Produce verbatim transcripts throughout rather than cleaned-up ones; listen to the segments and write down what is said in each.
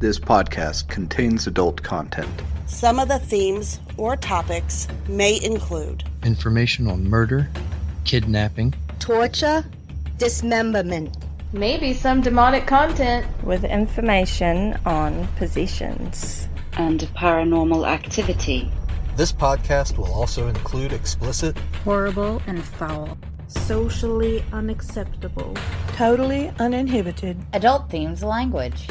This podcast contains adult content. Some of the themes or topics may include information on murder, kidnapping, torture, dismemberment, maybe some demonic content, with information on possessions and paranormal activity. This podcast will also include explicit, horrible and foul, socially unacceptable, totally uninhibited, adult themes language.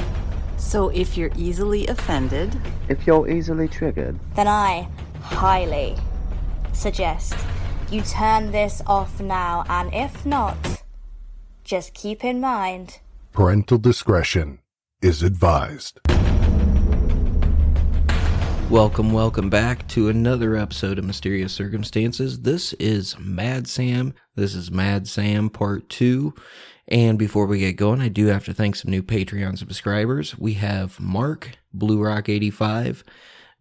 So if you're easily offended, if you're easily triggered, then I highly suggest you turn this off now, and if not, just keep in mind, parental discretion is advised. Welcome, welcome back to another episode of Mysterious Circumstances. This is Mad Sam. This is Mad Sam Part two. And before we get going, I do have to thank some new Patreon subscribers. We have Mark, Blue Rock eighty-five,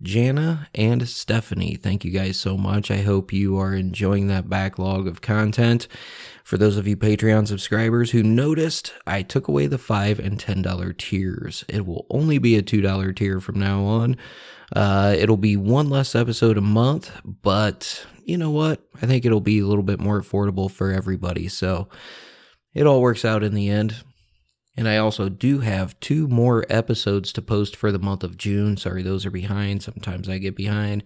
Jana, and Stephanie. Thank you guys so much. I hope you are enjoying that backlog of content. For those of you Patreon subscribers who noticed, I took away the five dollars and ten dollars tiers. It will only be a two dollars tier from now on. Uh, it'll be one less episode a month, but you know what? I think it'll be a little bit more affordable for everybody, so it all works out in the end. And I also do have two more episodes to post for the month of June. Sorry, those are behind. Sometimes I get behind.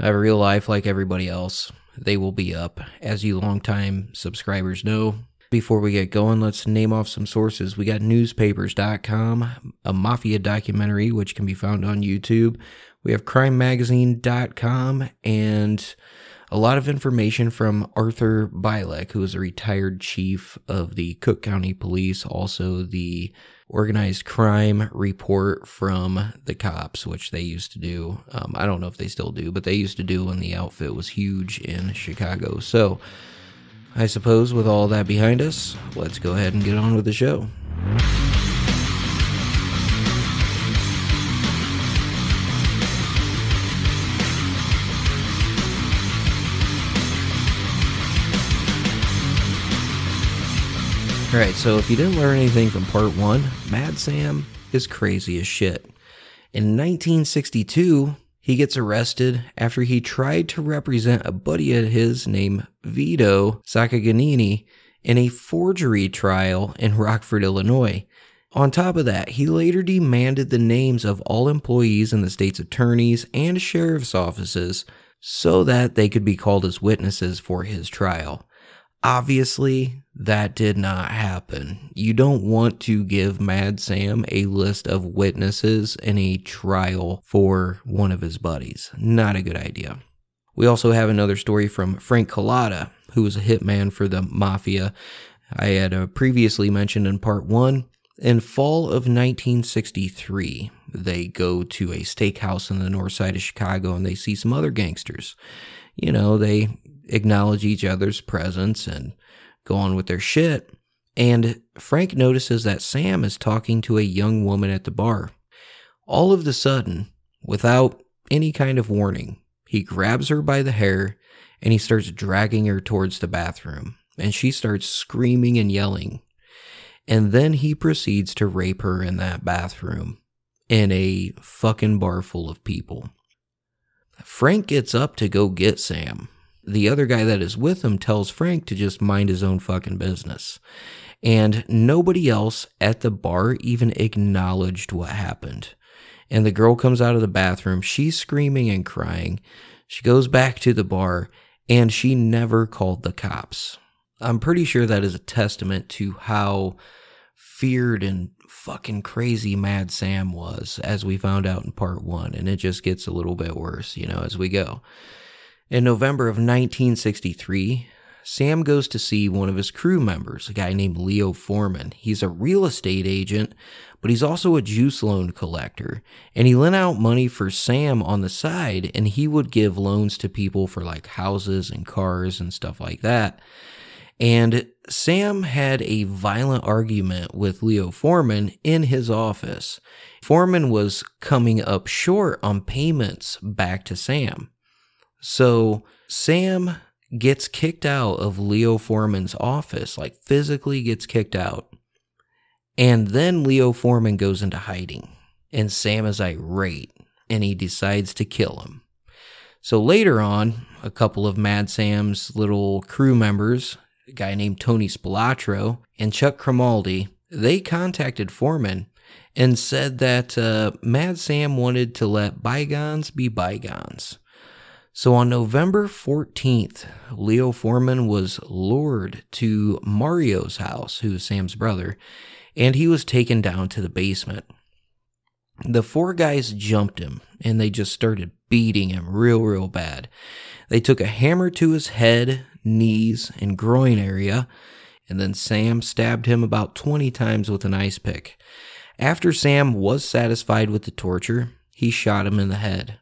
I have a real life like everybody else. They will be up, as you longtime subscribers know. Before we get going, let's name off some sources. We got newspapers dot com, a mafia documentary, which can be found on YouTube. We have crime magazine dot com, and a lot of information from Arthur Bilek, who is a retired chief of the Cook County Police, also the organized crime report from the cops, which they used to do. Um, I don't know if they still do, but they used to do when the outfit was huge in Chicago. So I suppose with all that behind us, let's go ahead and get on with the show. Alright, so if you didn't learn anything from part one, Mad Sam is crazy as shit. In nineteen sixty-two, he gets arrested after he tried to represent a buddy of his named Vito Saccaganini in a forgery trial in Rockford, Illinois. On top of that, he later demanded the names of all employees in the state's attorneys and sheriff's offices so that they could be called as witnesses for his trial. Obviously, that did not happen. You don't want to give Mad Sam a list of witnesses in a trial for one of his buddies. Not a good idea. We also have another story from Frank Collada, who was a hitman for the mafia I had uh, previously mentioned in part one. In fall of nineteen sixty-three, they go to a steakhouse in the north side of Chicago and they see some other gangsters. You know, they acknowledge each other's presence and go on with their shit, and Frank notices that Sam is talking to a young woman at the bar. All of a sudden, without any kind of warning, he grabs her by the hair and he starts dragging her towards the bathroom, and she starts screaming and yelling, and then he proceeds to rape her in that bathroom in a fucking bar full of people. Frank gets up to go get Sam. The other guy that is with him tells Frank to just mind his own fucking business. And nobody else at the bar even acknowledged what happened. And the girl comes out of the bathroom. She's screaming and crying. She goes back to the bar, and she never called the cops. I'm pretty sure that is a testament to how feared and fucking crazy Mad Sam was, as we found out in part one. And it just gets a little bit worse, you know, as we go. In November of nineteen sixty-three, Sam goes to see one of his crew members, a guy named Leo Foreman. He's a real estate agent, but he's also a juice loan collector. And he lent out money for Sam on the side, and he would give loans to people for like houses and cars and stuff like that. And Sam had a violent argument with Leo Foreman in his office. Foreman was coming up short on payments back to Sam. So Sam gets kicked out of Leo Foreman's office, like physically gets kicked out. And then Leo Foreman goes into hiding. and Sam is irate, and he decides to kill him. So later on, a couple of Mad Sam's little crew members, a guy named Tony Spilatro and Chuck Crimaldi, they contacted Foreman and said that uh, Mad Sam wanted to let bygones be bygones. So on November fourteenth, Leo Foreman was lured to Mario's house, who's Sam's brother, and he was taken down to the basement. The four guys jumped him, and they just started beating him real, real bad. They took a hammer to his head, knees, and groin area, and then Sam stabbed him about twenty times with an ice pick. After Sam was satisfied with the torture, he shot him in the head.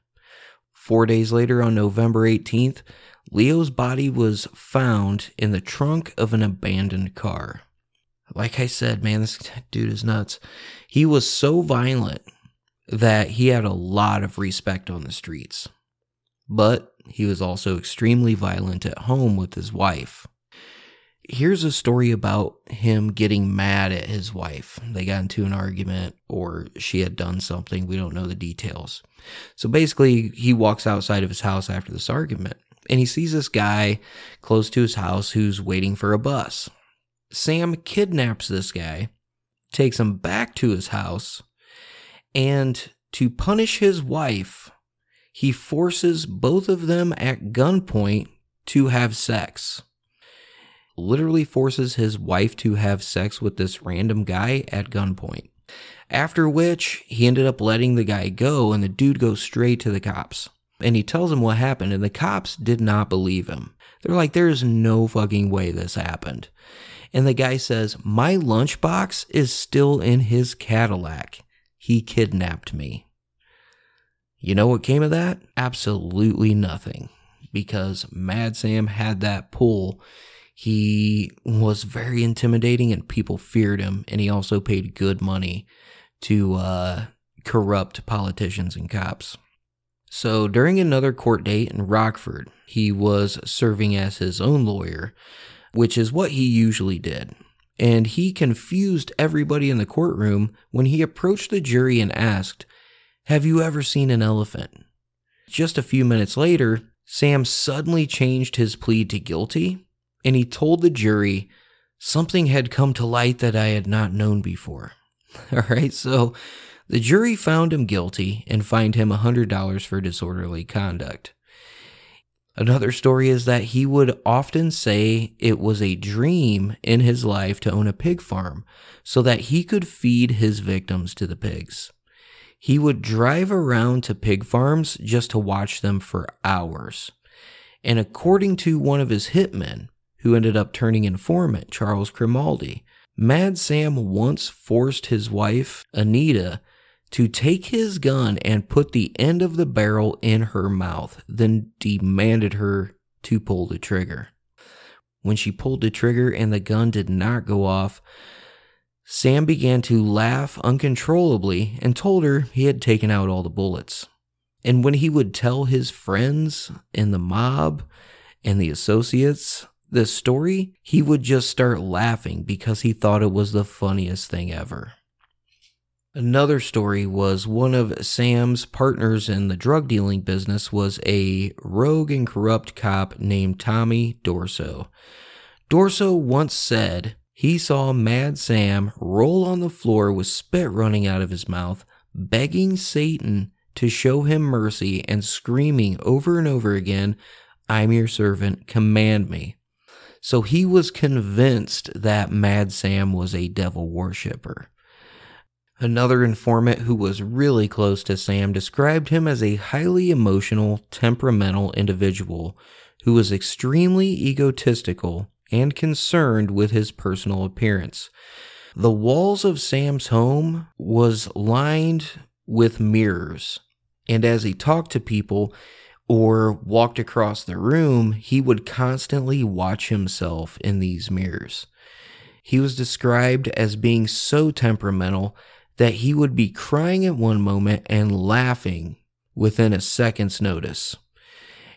Four days later, on November eighteenth, Leo's body was found in the trunk of an abandoned car. Like I said, man, this dude is nuts. He was so violent that he had a lot of respect on the streets. But he was also extremely violent at home with his wife. Here's a story about him getting mad at his wife. They got into an argument, or she had done something. We don't know the details. So basically, he walks outside of his house after this argument, and he sees this guy close to his house who's waiting for a bus. Sam kidnaps this guy, takes him back to his house, and to punish his wife, he forces both of them at gunpoint to have sex. Literally forces his wife to have sex with this random guy at gunpoint. After which, he ended up letting the guy go, and the dude goes straight to the cops. And he tells them what happened, and the cops did not believe him. They're like, there is no fucking way this happened. And the guy says, my lunchbox is still in his Cadillac. He kidnapped me. You know what came of that? Absolutely nothing. Because Mad Sam had that pull. He was very intimidating and people feared him. And he also paid good money to uh, corrupt politicians and cops. So during another court date in Rockford, he was serving as his own lawyer, which is what he usually did. And he confused everybody in the courtroom when he approached the jury and asked, have you ever seen an elephant? Just a few minutes later, Sam suddenly changed his plea to guilty, and he told the jury, something had come to light that I had not known before. All right, so the jury found him guilty and fined him one hundred dollars for disorderly conduct. Another story is that he would often say it was a dream in his life to own a pig farm so that he could feed his victims to the pigs. He would drive around to pig farms just to watch them for hours. And according to one of his hitmen, who ended up turning informant, Charles Crimaldi, Mad Sam once forced his wife, Anita, to take his gun and put the end of the barrel in her mouth, then demanded her to pull the trigger. When she pulled the trigger and the gun did not go off, Sam began to laugh uncontrollably and told her he had taken out all the bullets. And when he would tell his friends and the mob and the associates this story, he would just start laughing because he thought it was the funniest thing ever. Another story was one of Sam's partners in the drug dealing business was a rogue and corrupt cop named Tommy Dorso. Dorso once said he saw Mad Sam roll on the floor with spit running out of his mouth, begging Satan to show him mercy and screaming over and over again, I'm your servant, command me. So he was convinced that Mad Sam was a devil worshiper. Another informant who was really close to Sam described him as a highly emotional, temperamental individual who was extremely egotistical and concerned with his personal appearance. The walls of Sam's home was lined with mirrors, and as he talked to people or walked across the room, he would constantly watch himself in these mirrors. He was described as being so temperamental that he would be crying at one moment and laughing within a second's notice.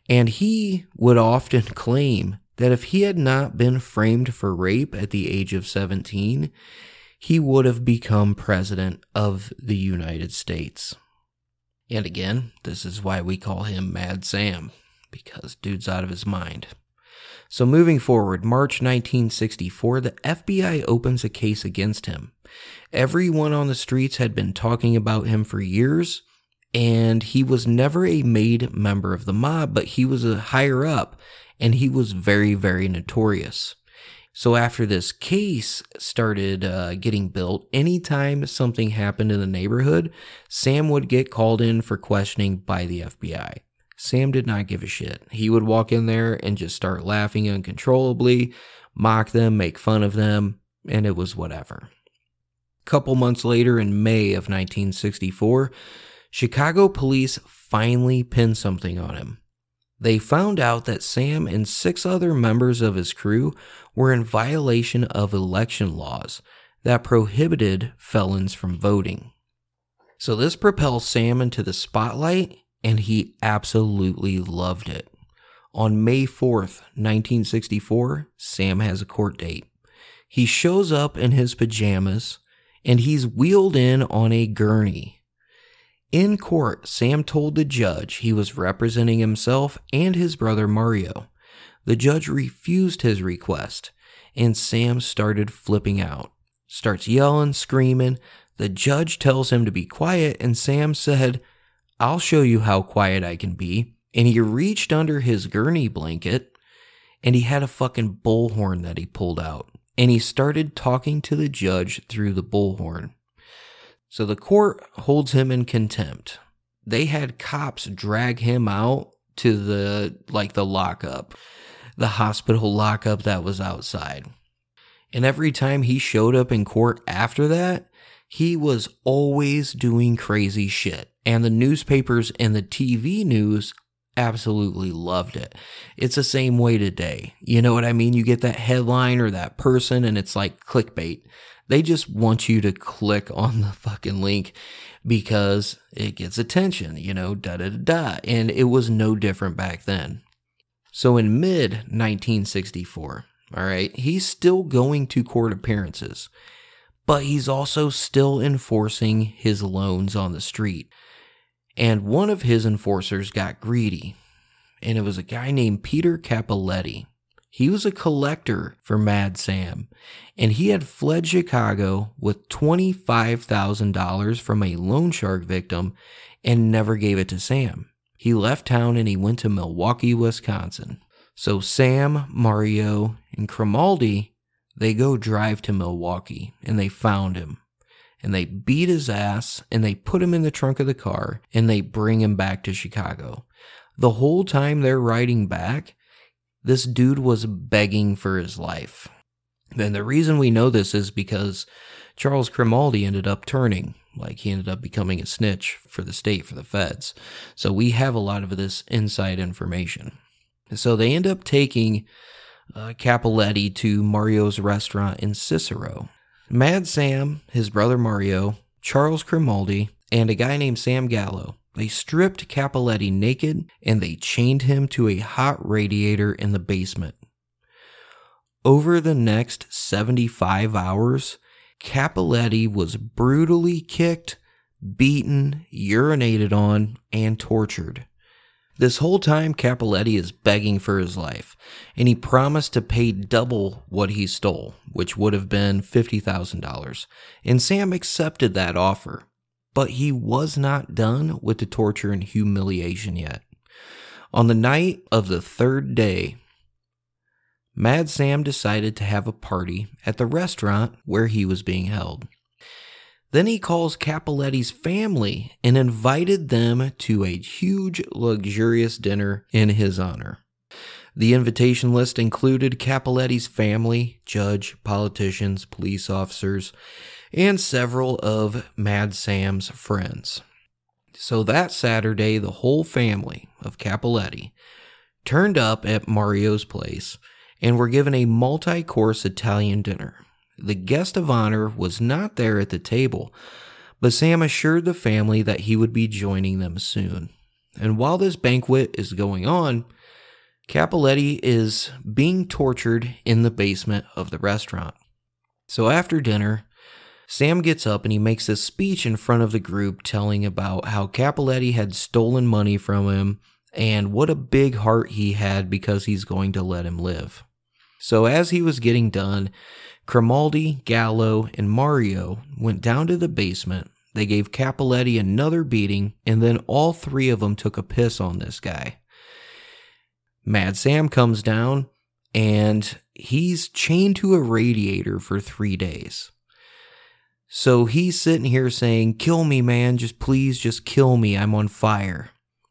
And he would often claim that if he had not been framed for rape at the age of seventeen, he would have become president of the United States. And again, this is why we call him Mad Sam, because dude's out of his mind. So moving forward, March nineteen sixty-four, the F B I opens a case against him. Everyone on the streets had been talking about him for years, and he was never a made member of the mob, but he was a higher up, and he was very, very notorious. So after this case started uh, getting built, anytime something happened in the neighborhood, Sam would get called in for questioning by the F B I. Sam did not give a shit. He would walk in there and just start laughing uncontrollably, mock them, make fun of them, and it was whatever. A couple months later, in May of nineteen sixty-four, Chicago police finally pinned something on him. They found out that Sam and six other members of his crew were in violation of election laws that prohibited felons from voting. So this propels Sam into the spotlight, and he absolutely loved it. On May fourth, nineteen sixty-four, Sam has a court date. He shows up in his pajamas, and he's wheeled in on a gurney. In court, Sam told the judge he was representing himself and his brother Mario. The judge refused his request, and Sam started flipping out. Starts yelling, screaming. The judge tells him to be quiet, and Sam said, "I'll show you how quiet I can be." And he reached under his gurney blanket, and he had a fucking bullhorn that he pulled out. And he started talking to the judge through the bullhorn. So the court holds him in contempt. They had cops drag him out to the, like the lockup, the hospital lockup that was outside. And every time he showed up in court after that, he was always doing crazy shit. And the newspapers and the T V news absolutely loved it. It's the same way today. You know what I mean? You get that headline or that person, and it's like clickbait. They just want you to click on the fucking link because it gets attention, you know, da-da-da-da. And it was no different back then. So in mid nineteen sixty-four, all right, he's still going to court appearances, but he's also still enforcing his loans on the street. And one of his enforcers got greedy, and it was a guy named Peter Cappelletti. He was a collector for Mad Sam, and he had fled Chicago with twenty-five thousand dollars from a loan shark victim and never gave it to Sam. He left town and he went to Milwaukee, Wisconsin. So Sam, Mario, and Crimaldi, they go drive to Milwaukee, and they found him. And they beat his ass, and they put him in the trunk of the car, and they bring him back to Chicago. The whole time they're riding back, this dude was begging for his life. And the reason we know this is because Charles Crimaldi ended up turning. Like, he ended up becoming a snitch for the state, for the feds. So we have a lot of this inside information. So they end up taking uh, Cappelletti to Mario's restaurant in Cicero. Mad Sam, his brother Mario, Charles Crimaldi, and a guy named Sam Gallo, they stripped Cappelletti naked, and they chained him to a hot radiator in the basement. Over the next seventy-five hours, Cappelletti was brutally kicked, beaten, urinated on, and tortured. This whole time, Cappelletti is begging for his life, and he promised to pay double what he stole, which would have been fifty thousand dollars, and Sam accepted that offer. But he was not done with the torture and humiliation yet. On the night of the third day, Mad Sam decided to have a party at the restaurant where he was being held. Then he calls Cappelletti's family and invited them to a huge, luxurious dinner in his honor. The invitation list included Cappelletti's family, judge, politicians, police officers, and several of Mad Sam's friends. So that Saturday, the whole family of Cappelletti turned up at Mario's place and were given a multi-course Italian dinner. The guest of honor was not there at the table, but Sam assured the family that he would be joining them soon. And while this banquet is going on, Cappelletti is being tortured in the basement of the restaurant. So after dinner, Sam gets up and he makes a speech in front of the group telling about how Cappelletti had stolen money from him and what a big heart he had because he's going to let him live. So as he was getting done, Crimaldi, Gallo, and Mario went down to the basement. They gave Cappelletti another beating, and then all three of them took a piss on this guy. Mad Sam comes down, and he's chained to a radiator for three days. So he's sitting here saying, "Kill me, man. Just please, just kill me. I'm on fire."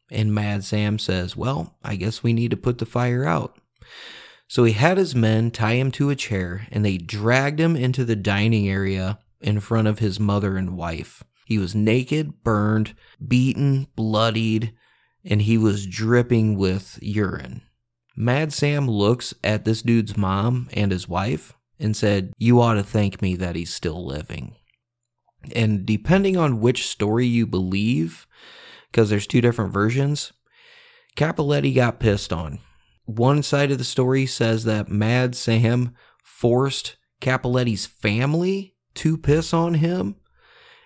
And Mad Sam says, "Well, I guess we need to put the fire out." So he had his men tie him to a chair, and they dragged him into the dining area in front of his mother and wife. He was naked, burned, beaten, bloodied, and he was dripping with urine. Mad Sam looks at this dude's mom and his wife and said, "You ought to thank me that he's still living." And depending on which story you believe, because there's two different versions, Cappelletti got pissed on. One side of the story says that Mad Sam forced Cappelletti's family to piss on him.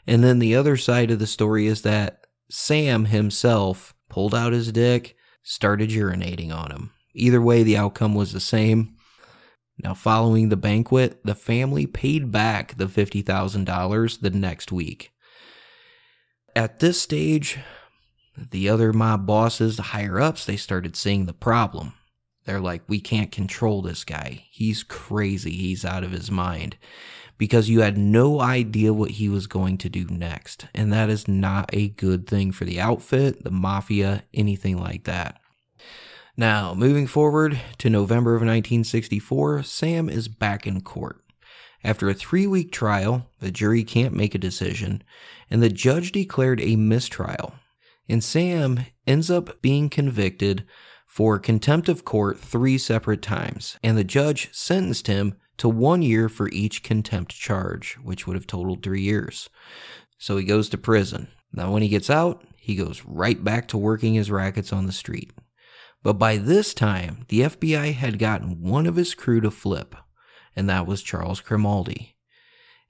And then the other side of the story is that Sam himself pulled out his dick, started urinating on him. Either way, the outcome was the same. Now, following the banquet, the family paid back the fifty thousand dollars the next week. At this stage, the other mob bosses, the higher-ups, they started seeing the problem. They're like, "We can't control this guy. He's crazy. He's out of his mind." Because you had no idea what he was going to do next. And that is not a good thing for the outfit, the mafia, anything like that. Now, moving forward to November of nineteen sixty-four, Sam is back in court. After a three-week trial, the jury can't make a decision, and the judge declared a mistrial. And Sam ends up being convicted for contempt of court three separate times, and the judge sentenced him to one year for each contempt charge, which would have totaled three years. So he goes to prison. Now, when he gets out, he goes right back to working his rackets on the street. But by this time, the F B I had gotten one of his crew to flip, and that was Charles Crimaldi.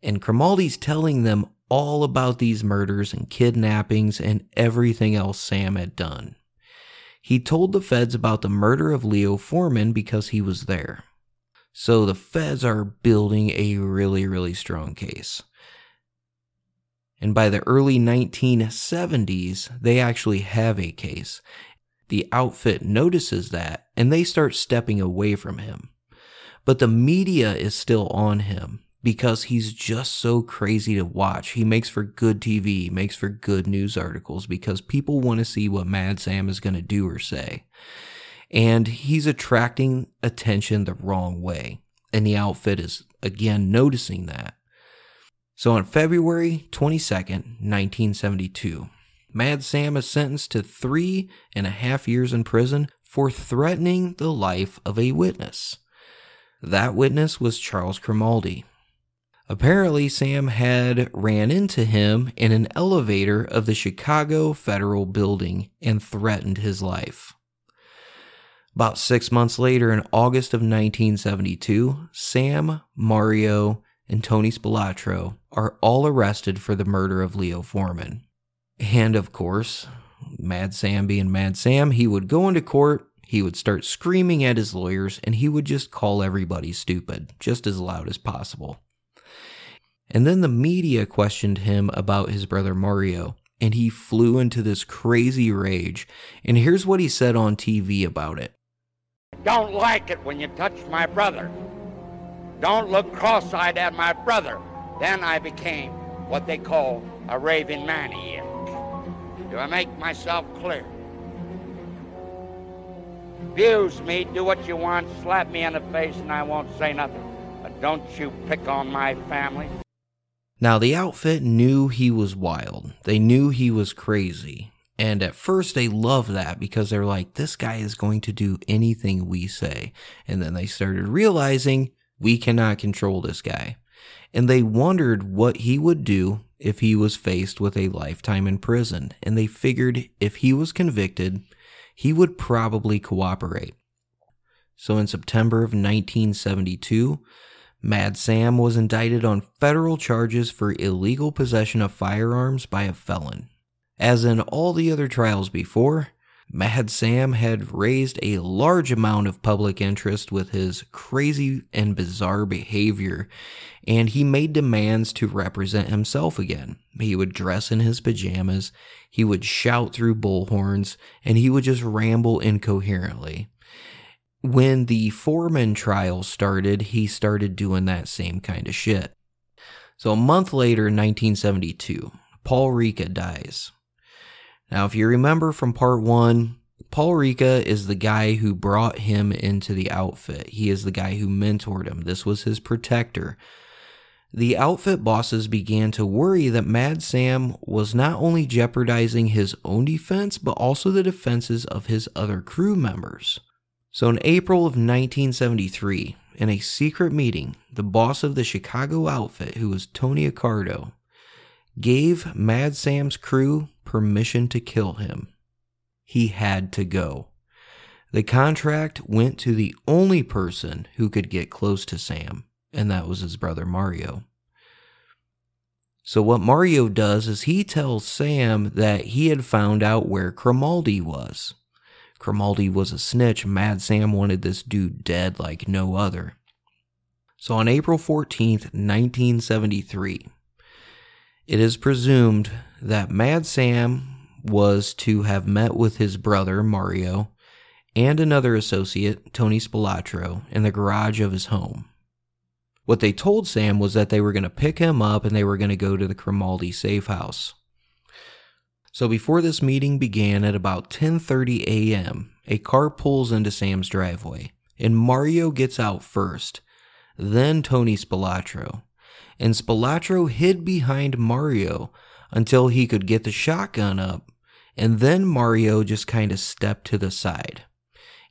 And Crimaldi's telling them all about these murders and kidnappings and everything else Sam had done. He told the feds about the murder of Leo Foreman because he was there. So the feds are building a really, really strong case. And by the early nineteen seventies, they actually have a case. The outfit notices that, and they start stepping away from him. But the media is still on him because he's just so crazy to watch. He makes for good T V, he makes for good news articles because people want to see what Mad Sam is going to do or say. And he's attracting attention the wrong way. And the outfit is, again, noticing that. So on February twenty-second, nineteen seventy-two, Mad Sam is sentenced to three and a half years in prison for threatening the life of a witness. That witness was Charles Crimaldi. Apparently, Sam had ran into him in an elevator of the Chicago Federal Building and threatened his life. About six months later, in August of nineteen seventy-two, Sam, Mario, and Tony Spilatro are all arrested for the murder of Leo Foreman. And of course, Mad Sam being Mad Sam, he would go into court, he would start screaming at his lawyers, and he would just call everybody stupid, just as loud as possible. And then the media questioned him about his brother Mario, and he flew into this crazy rage. And here's what he said on T V about it. "Don't like it when you touch my brother. Don't look cross-eyed at my brother. Then I became what they call a raving maniac. Do I make myself clear? Abuse me, do what you want, slap me in the face, and I won't say nothing. But don't you pick on my family." Now, the outfit knew he was wild. They knew he was crazy. And at first, they loved that because they're like, "This guy is going to do anything we say." And then they started realizing, we cannot control this guy. And they wondered what he would do if he was faced with a lifetime in prison. And they figured if he was convicted, he would probably cooperate. So in September of nineteen seventy-two, Mad Sam was indicted on federal charges for illegal possession of firearms by a felon. As in all the other trials before, Mad Sam had raised a large amount of public interest with his crazy and bizarre behavior, and he made demands to represent himself again. He would dress in his pajamas, he would shout through bullhorns, and he would just ramble incoherently. When the Foreman trial started, he started doing that same kind of shit. So a month later, nineteen seventy-two, Paul Ricca dies. Now, if you remember from part one, Paul Ricca is the guy who brought him into the outfit. He is the guy who mentored him. This was his protector. The outfit bosses began to worry that Mad Sam was not only jeopardizing his own defense, but also the defenses of his other crew members. So in April of nineteen seventy-three, in a secret meeting, the boss of the Chicago Outfit, who was Tony Accardo, gave Mad Sam's crew permission to kill him. He had to go. The contract went to the only person who could get close to Sam, and that was his brother Mario. So what Mario does is he tells Sam that he had found out where Crimaldi was. Crimaldi was a snitch. Mad Sam wanted this dude dead like no other. So on April fourteenth, nineteen seventy-three, it is presumed that Mad Sam was to have met with his brother, Mario, and another associate, Tony Spilatro, in the garage of his home. What they told Sam was that they were going to pick him up and they were going to go to the Crimaldi safe house. So before this meeting began at about ten thirty a.m., a car pulls into Sam's driveway, and Mario gets out first, then Tony Spilatro. And Spilatro hid behind Mario until he could get the shotgun up, and then Mario just kind of stepped to the side.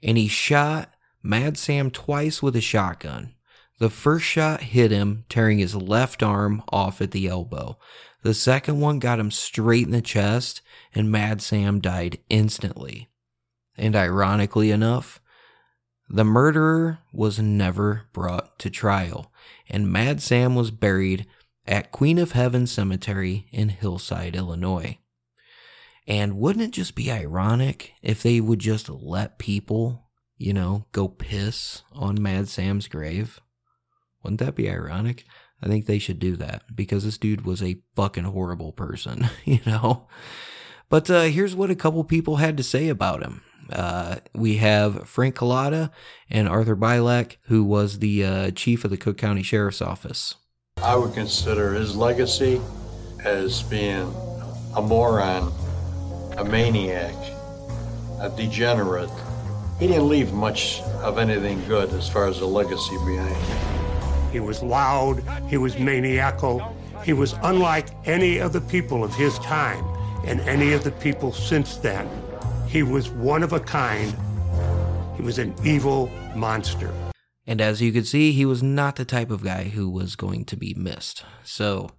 And he shot Mad Sam twice with a shotgun. The first shot hit him, tearing his left arm off at the elbow. The second one got him straight in the chest, and Mad Sam died instantly. And ironically enough, the murderer was never brought to trial, and Mad Sam was buried at Queen of Heaven Cemetery in Hillside, Illinois. And wouldn't it just be ironic if they would just let people, you know, go piss on Mad Sam's grave? Wouldn't that be ironic? I think they should do that, because this dude was a fucking horrible person, you know? But uh, here's what a couple people had to say about him. Uh, we have Frank Collada and Arthur Bilek, who was the uh, chief of the Cook County Sheriff's Office. I would consider his legacy as being a moron, a maniac, a degenerate. He didn't leave much of anything good as far as the legacy behind him. He was loud, he was maniacal, he was unlike any of the people of his time and any of the people since then. He was one of a kind. He was an evil monster. And as you could see, he was not the type of guy who was going to be missed. So,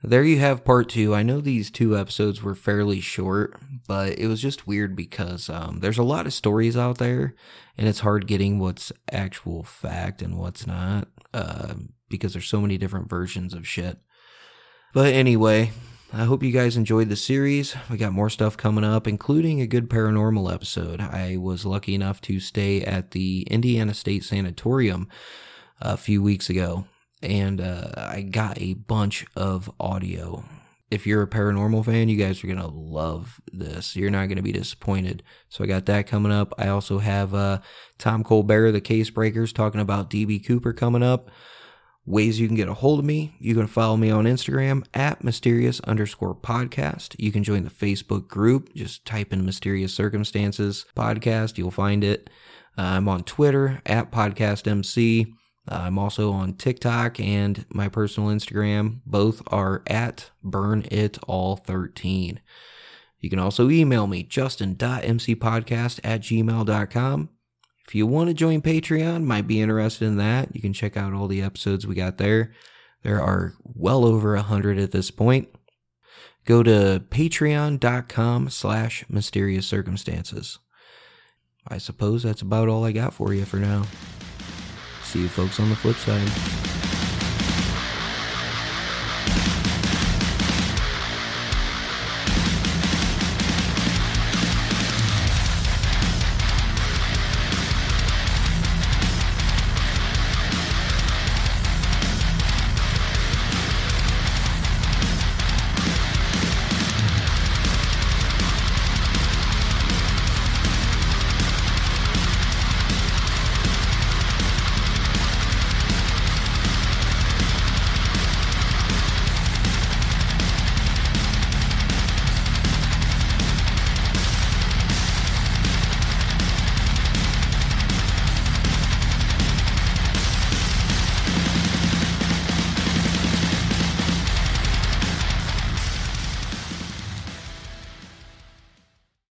there you have part two. I know these two episodes were fairly short, but it was just weird because um, there's a lot of stories out there, and it's hard getting what's actual fact and what's not, uh, because there's so many different versions of shit. But anyway, I hope you guys enjoyed the series. We got more stuff coming up, including a good paranormal episode. I was lucky enough to stay at the Indiana State Sanatorium a few weeks ago, and uh, I got a bunch of audio. If you're a paranormal fan, you guys are going to love this. You're not going to be disappointed. So I got that coming up. I also have uh, Tom Colbert, the Case Breakers, talking about D B Cooper coming up. Ways you can get a hold of me. You can follow me on Instagram at mysterious underscore podcast. You can join the Facebook group. Just type in Mysterious Circumstances Podcast. You'll find it. Uh, I'm on Twitter at Podcast M C. Uh, I'm also on TikTok and my personal Instagram. Both are at burn it all thirteen. You can also email me, justin dot m c podcast at gmail dot com. If you want to join Patreon, might be interested in that. You can check out all the episodes we got there. There are well over one hundred at this point. Go to patreon.com slash mysterious circumstances. I suppose that's about all I got for you for now. see you folks on the flip side.